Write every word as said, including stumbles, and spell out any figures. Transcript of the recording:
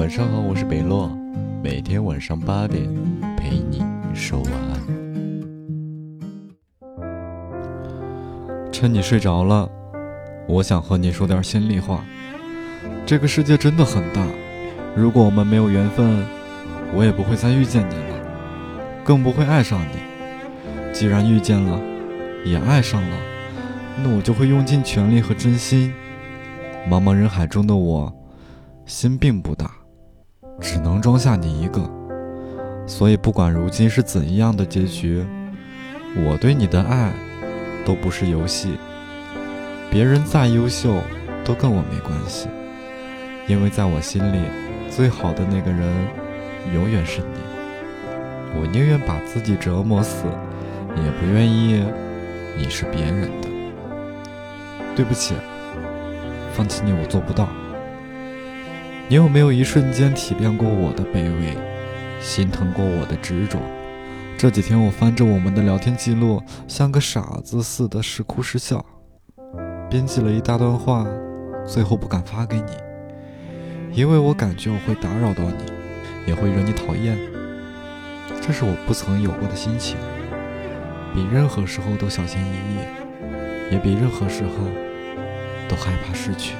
晚上好，我是北洛，每天晚上八点陪你说晚安。趁你睡着了，我想和你说点心里话。这个世界真的很大，如果我们没有缘分，我也不会再遇见你了，更不会爱上你。既然遇见了，也爱上了，那我就会用尽全力和真心。茫茫人海中的我，心并不大，只能装下你一个。所以不管如今是怎样的结局，我对你的爱都不是游戏。别人再优秀都跟我没关系，因为在我心里最好的那个人永远是你。我宁愿把自己折磨死，也不愿意你是别人的。对不起，放弃你我做不到。你有没有一瞬间体谅过我的卑微，心疼过我的执着？这几天我翻着我们的聊天记录，像个傻子似的时哭时笑，编辑了一大段话，最后不敢发给你，因为我感觉我会打扰到你，也会惹你讨厌。这是我不曾有过的心情，比任何时候都小心翼翼，也比任何时候都害怕失去。